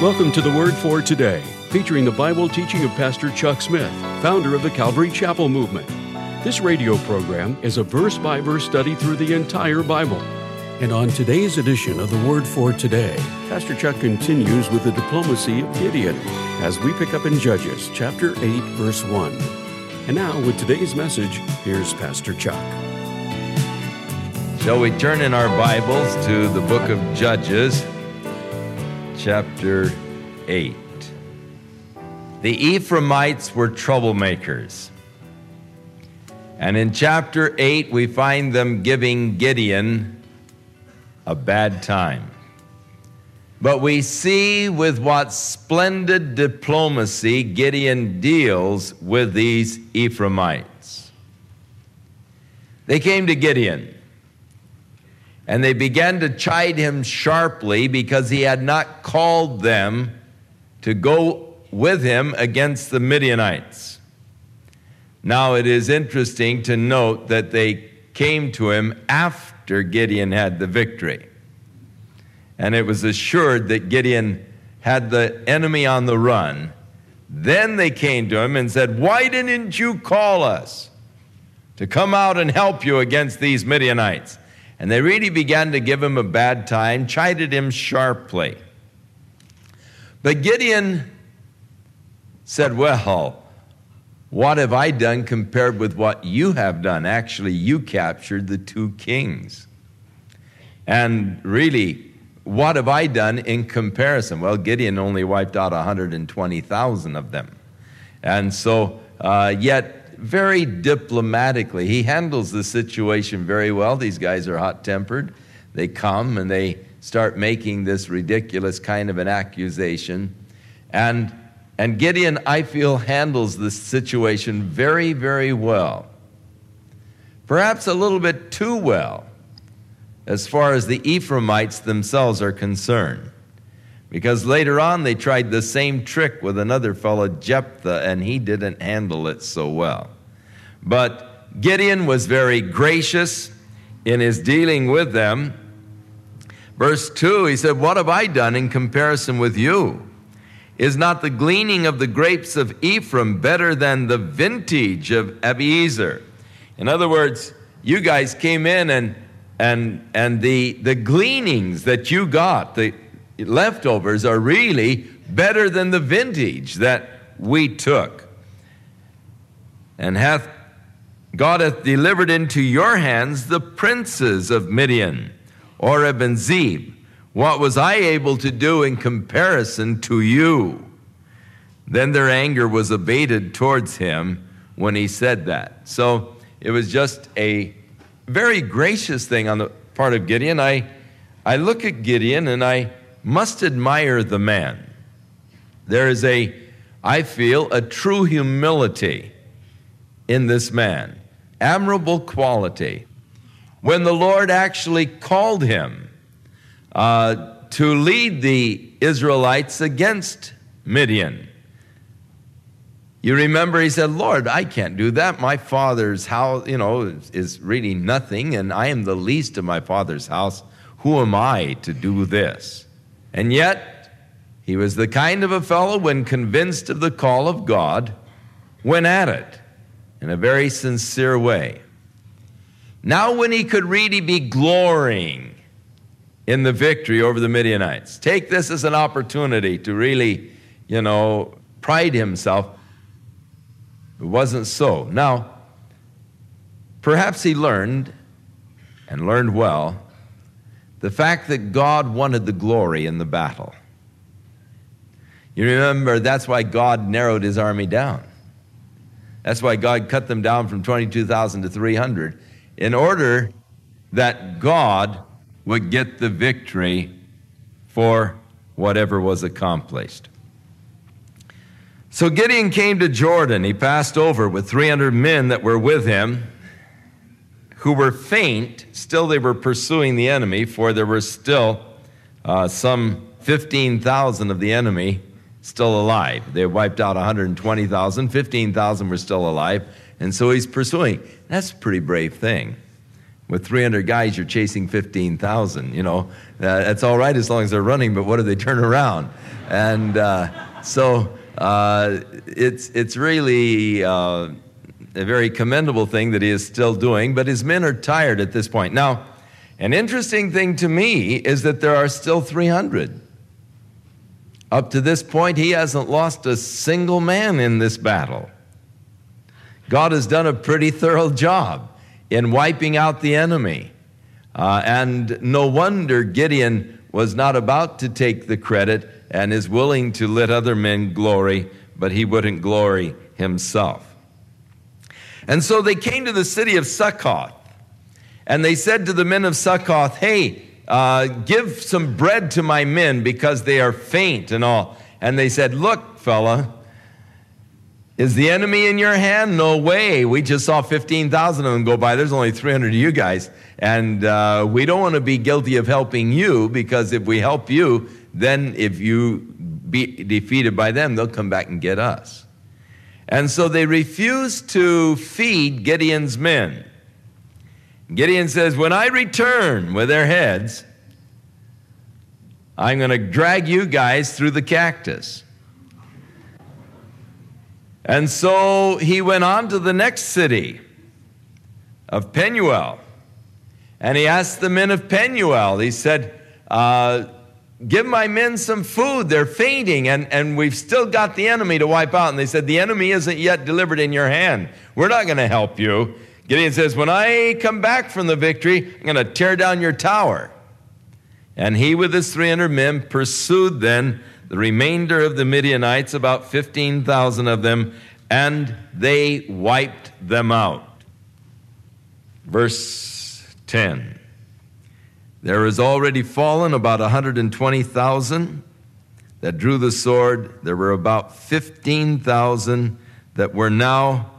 Welcome to The Word for Today, featuring the Bible teaching of Pastor Chuck Smith, founder of the Calvary Chapel Movement. This radio program is a verse-by-verse study through the entire Bible. And on today's edition of The Word for Today, Pastor Chuck continues with the diplomacy of Gideon as we pick up in Judges chapter 8, verse 1. And now, with today's message, here's Pastor Chuck. Shall we turn in our Bibles to the book of Judges, chapter 8. The Ephraimites were troublemakers. And in chapter 8, we find them giving Gideon a bad time. But we see with what splendid diplomacy Gideon deals with these Ephraimites. They came to Gideon, and they began to chide him sharply because he had not called them to go with him against the Midianites. Now it is interesting to note that they came to him after Gideon had the victory. And it was assured that Gideon had the enemy on the run. Then they came to him and said, "Why didn't you call us to come out and help you against these Midianites?" And they really began to give him a bad time, chided him sharply. But Gideon said, "Well, what have I done compared with what you have done? Actually, you captured the two kings. And really, what have I done in comparison?" Well, Gideon only wiped out 120,000 of them. And so, yet very diplomatically, he handles the situation very well. These guys are hot-tempered. They come and they start making this ridiculous kind of an accusation. And Gideon, I feel, handles this situation very, very well. Perhaps a little bit too well as far as the Ephraimites themselves are concerned. Because later on they tried the same trick with another fellow, Jephthah, and he didn't handle it so well. But Gideon was very gracious in his dealing with them. Verse 2, he said, "What have I done in comparison with you? Is not the gleaning of the grapes of Ephraim better than the vintage of Abiezer?" In other words, you guys came in and the gleanings that you got, the leftovers, are really better than the vintage that we took. "And God hath delivered into your hands the princes of Midian, Oreb and Zeeb. What was I able to do in comparison to you?" Then their anger was abated towards him when he said that. So it was just a very gracious thing on the part of Gideon. I look at Gideon and I must admire the man. There is I feel, a true humility in this man, admirable quality. When the Lord actually called him to lead the Israelites against Midian. You remember he said, "Lord, I can't do that. My father's house, is really nothing, and I am the least of my father's house. Who am I to do this?" And yet, he was the kind of a fellow, when convinced of the call of God, went at it in a very sincere way. Now when he could really be glorying in the victory over the Midianites. Take this as an opportunity to really, pride himself. It wasn't so. Now, perhaps he learned, and learned well, the fact that God wanted the glory in the battle. You remember, that's why God narrowed his army down. That's why God cut them down from 22,000 to 300, in order that God would get the victory for whatever was accomplished. So Gideon came to Jordan. He passed over with 300 men that were with him, who were faint. Still they were pursuing the enemy, for there were still some 15,000 of the enemy still alive. They wiped out 120,000. 15,000 were still alive, and so he's pursuing. That's a pretty brave thing. With 300 guys, you're chasing 15,000. You know, that's all right as long as they're running, but what do they turn around? And so it's really a very commendable thing that he is still doing, but his men are tired at this point. Now, an interesting thing to me is that there are still 300. Up to this point, he hasn't lost a single man in this battle. God has done a pretty thorough job in wiping out the enemy. And no wonder Gideon was not about to take the credit and is willing to let other men glory, but he wouldn't glory himself. And so they came to the city of Succoth, and they said to the men of Succoth, "Hey, give some bread to my men because they are faint and all." And they said, "Look, fella, is the enemy in your hand? No way. We just saw 15,000 of them go by. There's only 300 of you guys. And we don't want to be guilty of helping you, because if we help you, then if you be defeated by them, they'll come back and get us." And so they refused to feed Gideon's men. Gideon says, "When I return with their heads, I'm going to drag you guys through the cactus." And so he went on to the next city of Penuel, and he asked the men of Penuel, he said, "Give my men some food, they're fainting, and we've still got the enemy to wipe out." And they said, "The enemy isn't yet delivered in your hand. We're not going to help you." Gideon says, "When I come back from the victory, I'm going to tear down your tower." And he with his 300 men pursued then the remainder of the Midianites, about 15,000 of them, and they wiped them out. Verse 10. There is already fallen about 120,000 that drew the sword. There were about 15,000 that were now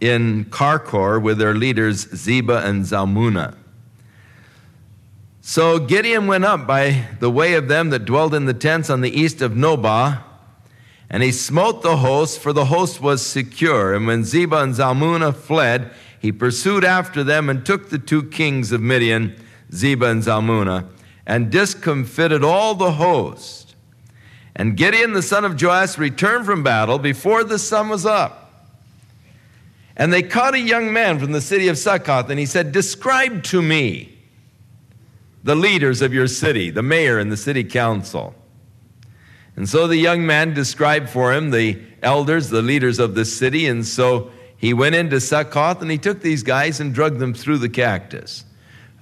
in Karkor with their leaders Zebah and Zalmunna. So Gideon went up by the way of them that dwelt in the tents on the east of Nobah, and he smote the host, for the host was secure. And when Zebah and Zalmunna fled, he pursued after them and took the two kings of Midian, Zebah and Zalmunna, and discomfited all the host. And Gideon the son of Joash returned from battle before the sun was up. And they caught a young man from the city of Succoth, and he said, "Describe to me the leaders of your city, the mayor and the city council." And so the young man described for him the elders, the leaders of the city. And so he went into Succoth and he took these guys and dragged them through the cactus,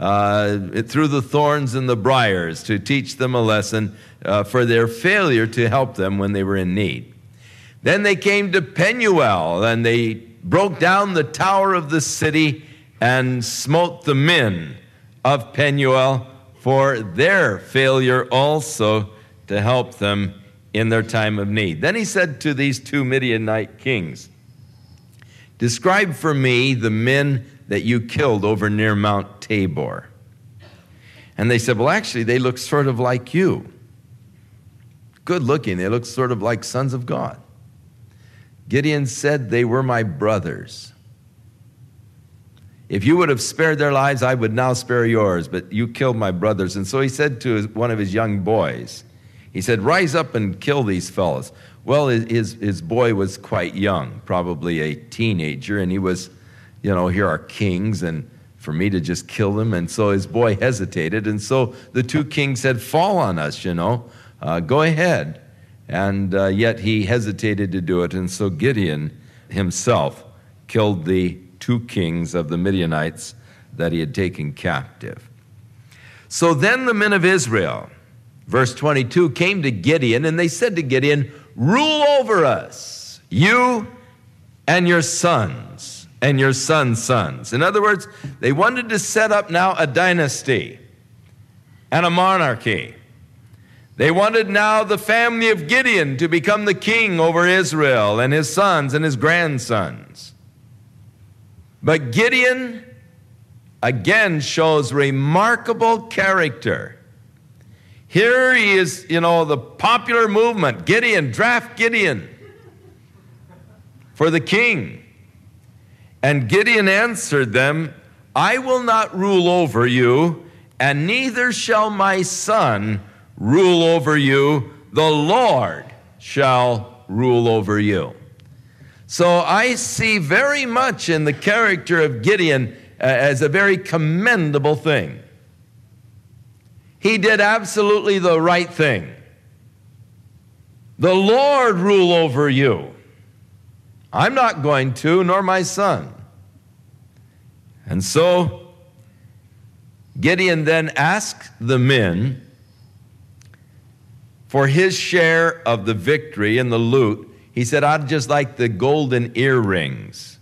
through the thorns and the briars, to teach them a lesson for their failure to help them when they were in need. Then they came to Penuel and they broke down the tower of the city and smote the men of Penuel for their failure also to help them in their time of need. Then he said to these two Midianite kings, "Describe for me the men that you killed over near Mount Tabor." And they said, "Well, actually, they look sort of like you. Good looking. They look sort of like sons of God." Gideon said, "They were my brothers. If you would have spared their lives, I would now spare yours, but you killed my brothers." And so he said to one of his young boys, he said, "Rise up and kill these fellows." Well, his boy was quite young, probably a teenager, and he was, you know, here are kings, and for me to just kill them. And so his boy hesitated, and so the two kings said, "Fall on us, you know, go ahead." And yet he hesitated to do it, and so Gideon himself killed the two kings of the Midianites that he had taken captive. So then the men of Israel, verse 22, came to Gideon, and they said to Gideon, "Rule over us, you and your sons' sons." In other words, they wanted to set up now a dynasty and a monarchy. They wanted now the family of Gideon to become the king over Israel and his sons and his grandsons. But Gideon, again, shows remarkable character. Here he is, you know, the popular movement. Gideon, draft Gideon for the king. And Gideon answered them, I will not rule over you, and neither shall my son rule over you. The Lord shall rule over you. So I see very much in the character of Gideon as a very commendable thing. He did absolutely the right thing. The Lord rule over you. I'm not going to, nor my son. And so Gideon then asked the men for his share of the victory and the loot. He said, I'd just like the golden earrings.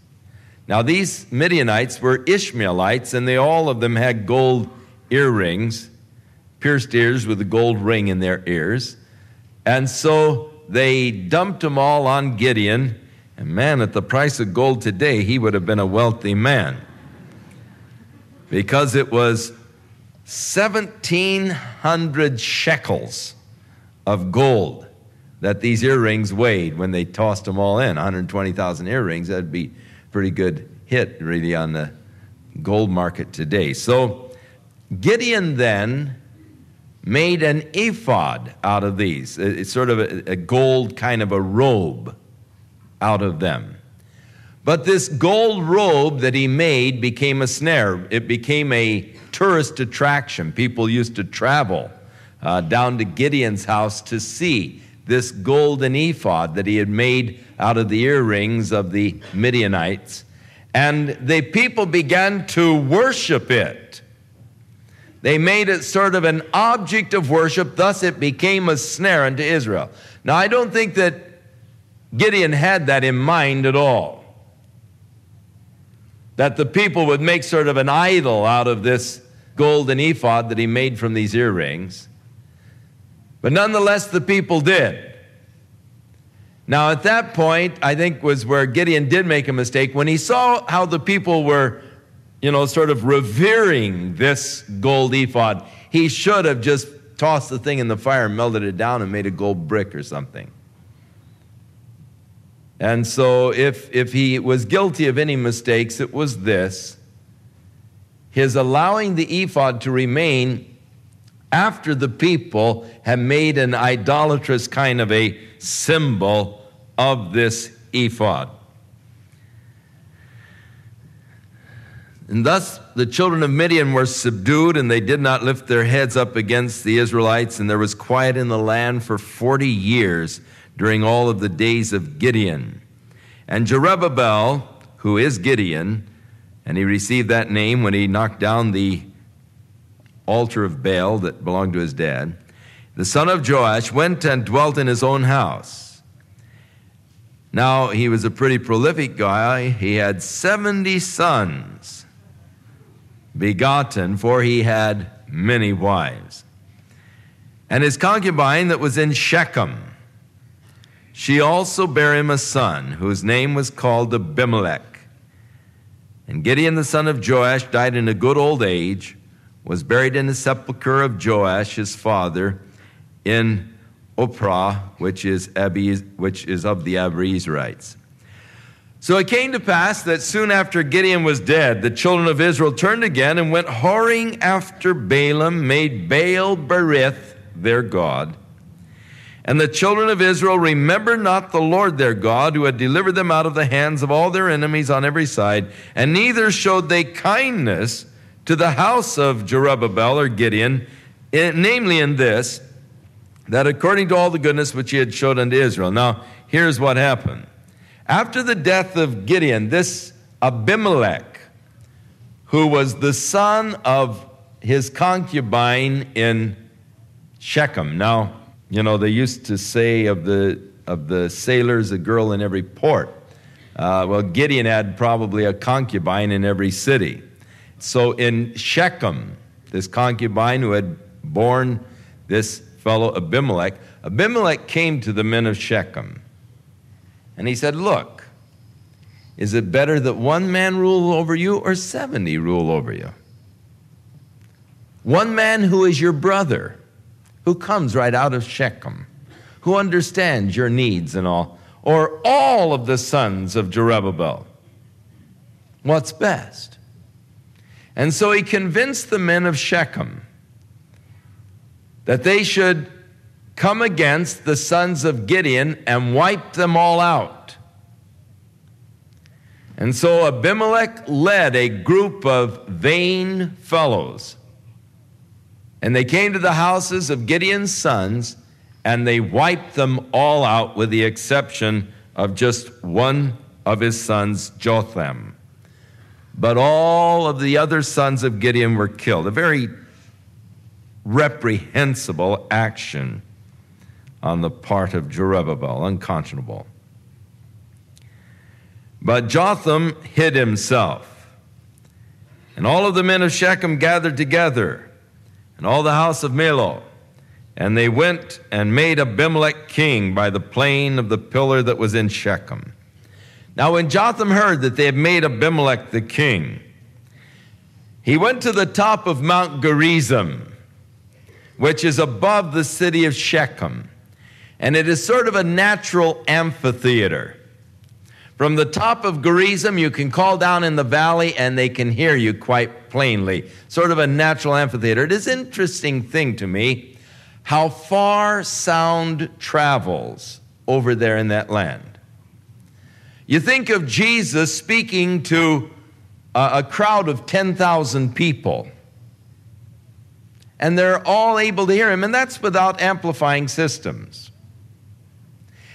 Now, these Midianites were Ishmaelites, and they all of them had gold earrings, pierced ears with a gold ring in their ears. And so they dumped them all on Gideon. And man, at the price of gold today, he would have been a wealthy man, because it was 1,700 shekels of gold that these earrings weighed when they tossed them all in. 120,000 earrings, that'd be a pretty good hit, really, on the gold market today. So Gideon then made an ephod out of these. It's sort of a gold kind of a robe out of them. But this gold robe that he made became a snare. It became a tourist attraction. People used to travel down to Gideon's house to see this golden ephod that he had made out of the earrings of the Midianites. And the people began to worship it. They made it sort of an object of worship. Thus it became a snare unto Israel. Now, I don't think that Gideon had that in mind at all, that the people would make sort of an idol out of this golden ephod that he made from these earrings. But nonetheless, the people did. Now, at that point, I think was where Gideon did make a mistake. When he saw how the people were, sort of revering this gold ephod, he should have just tossed the thing in the fire and melted it down and made a gold brick or something. And so if he was guilty of any mistakes, it was this: his allowing the ephod to remain after the people had made an idolatrous kind of a symbol of this ephod. And thus the children of Midian were subdued, and they did not lift their heads up against the Israelites, and there was quiet in the land for 40 years during all of the days of Gideon. And Jerubbaal, who is Gideon, and he received that name when he knocked down the altar of Baal that belonged to his dad, the son of Joash, went and dwelt in his own house. Now, he was a pretty prolific guy. He had 70 sons begotten, for he had many wives. And his concubine that was in Shechem, she also bare him a son, whose name was called Abimelech. And Gideon, the son of Joash, died in a good old age, was buried in the sepulchre of Joash, his father, in Oprah, which is of the Abi-ezrites. So it came to pass that soon after Gideon was dead, the children of Israel turned again and went whoring after Baalim, made Baal Berith their god. And the children of Israel remembered not the Lord their God, who had delivered them out of the hands of all their enemies on every side, and neither showed they kindness to the house of Jerubbaal or Gideon, namely in this, that according to all the goodness which he had showed unto Israel. Now, here's what happened. After the death of Gideon, this Abimelech, who was the son of his concubine in Shechem. Now, they used to say of the sailors, a girl in every port. Well, Gideon had probably a concubine in every city. So in Shechem, this concubine who had born this fellow Abimelech came to the men of Shechem. And he said, look, is it better that one man rule over you or 70 rule over you? One man who is your brother, who comes right out of Shechem, who understands your needs and all, or all of the sons of Jerubbaal? What's best? And so he convinced the men of Shechem that they should come against the sons of Gideon and wipe them all out. And so Abimelech led a group of vain fellows. And they came to the houses of Gideon's sons, and they wiped them all out with the exception of just one of his sons, Jotham. But all of the other sons of Gideon were killed. A very reprehensible action on the part of Jerubbaal, unconscionable. But Jotham hid himself, and all of the men of Shechem gathered together, and all the house of Melo, and they went and made Abimelech king by the plain of the pillar that was in Shechem. Now when Jotham heard that they had made Abimelech the king, he went to the top of Mount Gerizim, which is above the city of Shechem. And it is sort of a natural amphitheater. From the top of Gerizim, you can call down in the valley and they can hear you quite plainly. Sort of a natural amphitheater. It is an interesting thing to me how far sound travels over there in that land. You think of Jesus speaking to a crowd of 10,000 people, and they're all able to hear him, and that's without amplifying systems.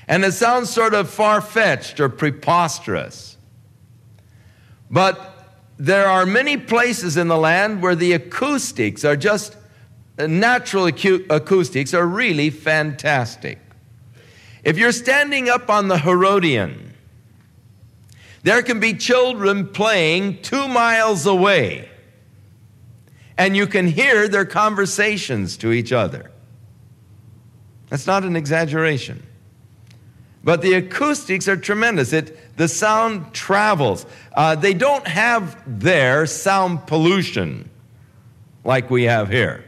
And it sounds sort of far-fetched or preposterous, but there are many places in the land where the acoustics are just, natural acoustics are really fantastic. If you're standing up on the Herodian, there can be children playing 2 miles away, and you can hear their conversations to each other. That's not an exaggeration. But the acoustics are tremendous. The sound travels. They don't have there sound pollution like we have here.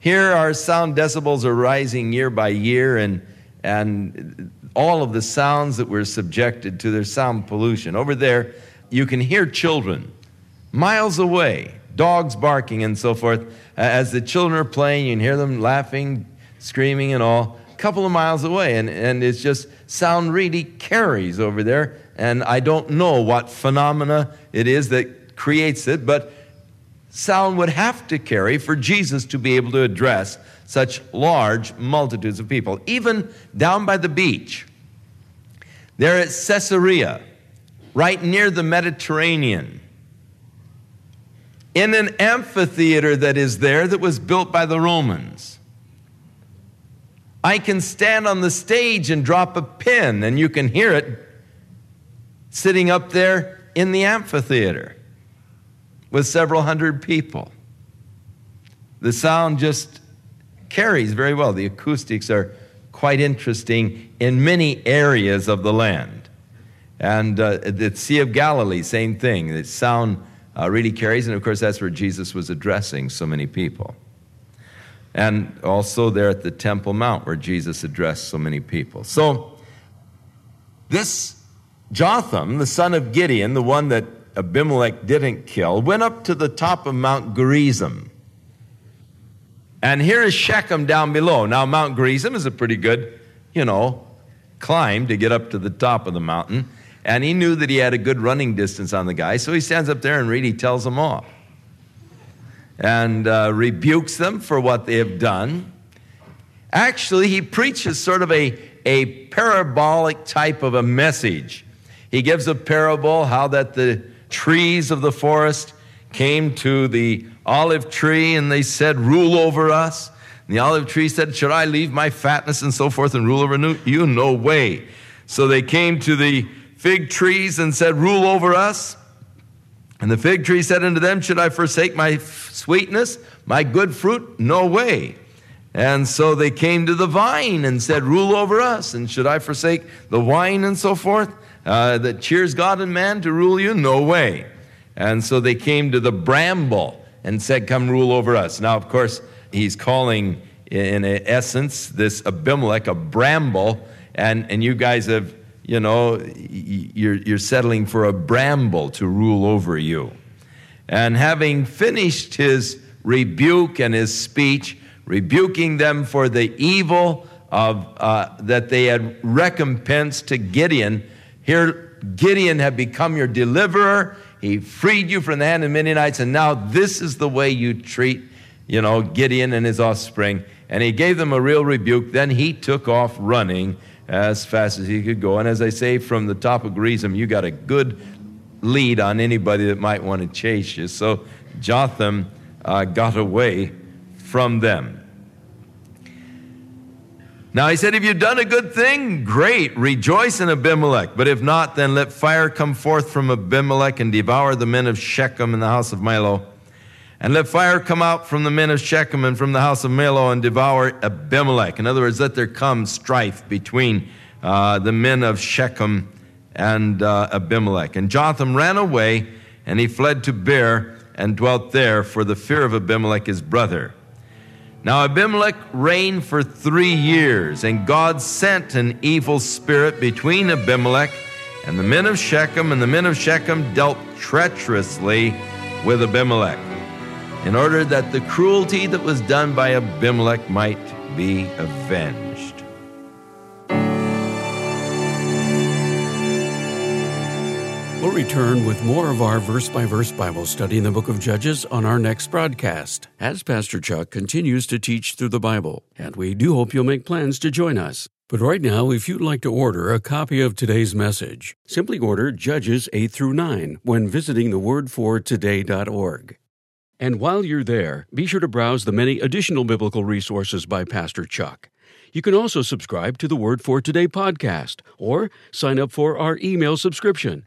Here our sound decibels are rising year by year, and all of the sounds that we're subjected to, there's sound pollution. Over there, you can hear children miles away, dogs barking and so forth. As the children are playing, you can hear them laughing, screaming and all, a couple of miles away. And it's just, sound really carries over there. And I don't know what phenomena it is that creates it, but sound would have to carry for Jesus to be able to address such large multitudes of people. Even down by the beach, there at Caesarea, right near the Mediterranean, in an amphitheater that is there that was built by the Romans, I can stand on the stage and drop a pin, and you can hear it sitting up there in the amphitheater with several hundred people. The sound just carries very well. The acoustics are quite interesting in many areas of the land. And the Sea of Galilee, same thing. The sound really carries, and of course that's where Jesus was addressing so many people. And also there at the Temple Mount where Jesus addressed so many people. So this Jotham, the son of Gideon, the one that Abimelech didn't kill, went up to the top of Mount Gerizim. And here is Shechem down below. Now, Mount Gerizim is a pretty good, climb to get up to the top of the mountain. And he knew that he had a good running distance on the guy, so he stands up there and really tells them off and rebukes them for what they have done. Actually, he preaches sort of a parabolic type of a message. He gives a parable how that the trees of the forest came to the olive tree, and they said, "Rule over us." And the olive tree said, "Should I leave my fatness and so forth and rule over you? No way." So they came to the fig trees and said, "Rule over us." And the fig tree said unto them, "Should I forsake my sweetness, my good fruit? No way." And so they came to the vine and said, "Rule over us. And should I forsake the wine and so forth, that cheers God and man to rule you? No way." And so they came to the bramble and said, "Come rule over us." Now, of course, he's calling, in essence, this Abimelech a bramble, and you guys have, you're settling for a bramble to rule over you. And having finished his rebuke and his speech, rebuking them for the evil of that they had recompensed to Gideon, here Gideon had become your deliverer. He freed you from the hand of Midianites, and now this is the way you treat, you know, Gideon and his offspring. And he gave them a real rebuke. Then he took off running as fast as he could go. And as I say, from the top of Gerizim, you got a good lead on anybody that might want to chase you. So Jotham got away from them. Now he said, if you've done a good thing, great, rejoice in Abimelech. But if not, then let fire come forth from Abimelech and devour the men of Shechem in the house of Melo. And let fire come out from the men of Shechem and from the house of Melo and devour Abimelech. In other words, let there come strife between the men of Shechem and Abimelech. And Jotham ran away, and he fled to Beer and dwelt there for the fear of Abimelech his brother. Now Abimelech reigned for 3 years, and God sent an evil spirit between Abimelech and the men of Shechem, and the men of Shechem dealt treacherously with Abimelech, in order that the cruelty that was done by Abimelech might be avenged. We'll return with more of our verse-by-verse Bible study in the book of Judges on our next broadcast, as Pastor Chuck continues to teach through the Bible, and we do hope you'll make plans to join us. But right now, if you'd like to order a copy of today's message, simply order Judges 8 through 9 when visiting thewordfortoday.org. And while you're there, be sure to browse the many additional biblical resources by Pastor Chuck. You can also subscribe to the Word for Today podcast or sign up for our email subscription.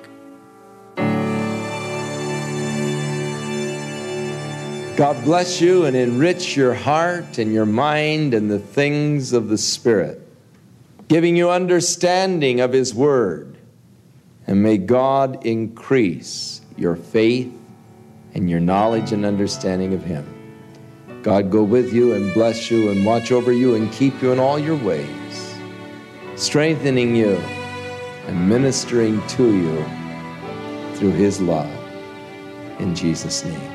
God bless you and enrich your heart and your mind and the things of the Spirit, giving you understanding of His Word. And may God increase your faith and your knowledge and understanding of Him. God go with you and bless you and watch over you and keep you in all your ways, strengthening you and ministering to you through His love. In Jesus' name.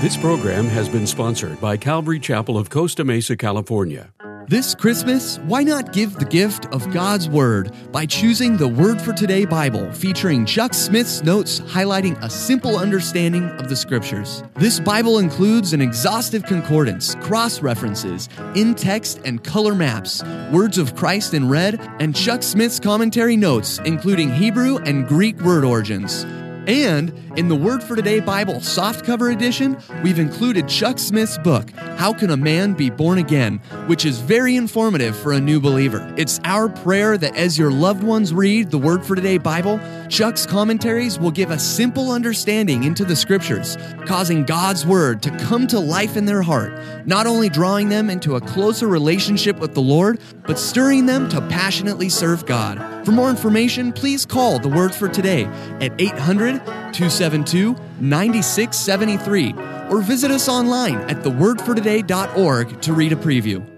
This program has been sponsored by Calvary Chapel of Costa Mesa, California. This Christmas, why not give the gift of God's Word by choosing the Word for Today Bible, featuring Chuck Smith's notes highlighting a simple understanding of the Scriptures. This Bible includes an exhaustive concordance, cross-references, in-text and color maps, words of Christ in red, and Chuck Smith's commentary notes, including Hebrew and Greek word origins. And in the Word for Today Bible softcover edition, we've included Chuck Smith's book, How Can a Man Be Born Again?, which is very informative for a new believer. It's our prayer that as your loved ones read the Word for Today Bible, Chuck's commentaries will give a simple understanding into the Scriptures, causing God's Word to come to life in their heart, not only drawing them into a closer relationship with the Lord, but stirring them to passionately serve God. For more information, please call the Word for Today at 800-272-9673 or visit us online at thewordfortoday.org to read a preview.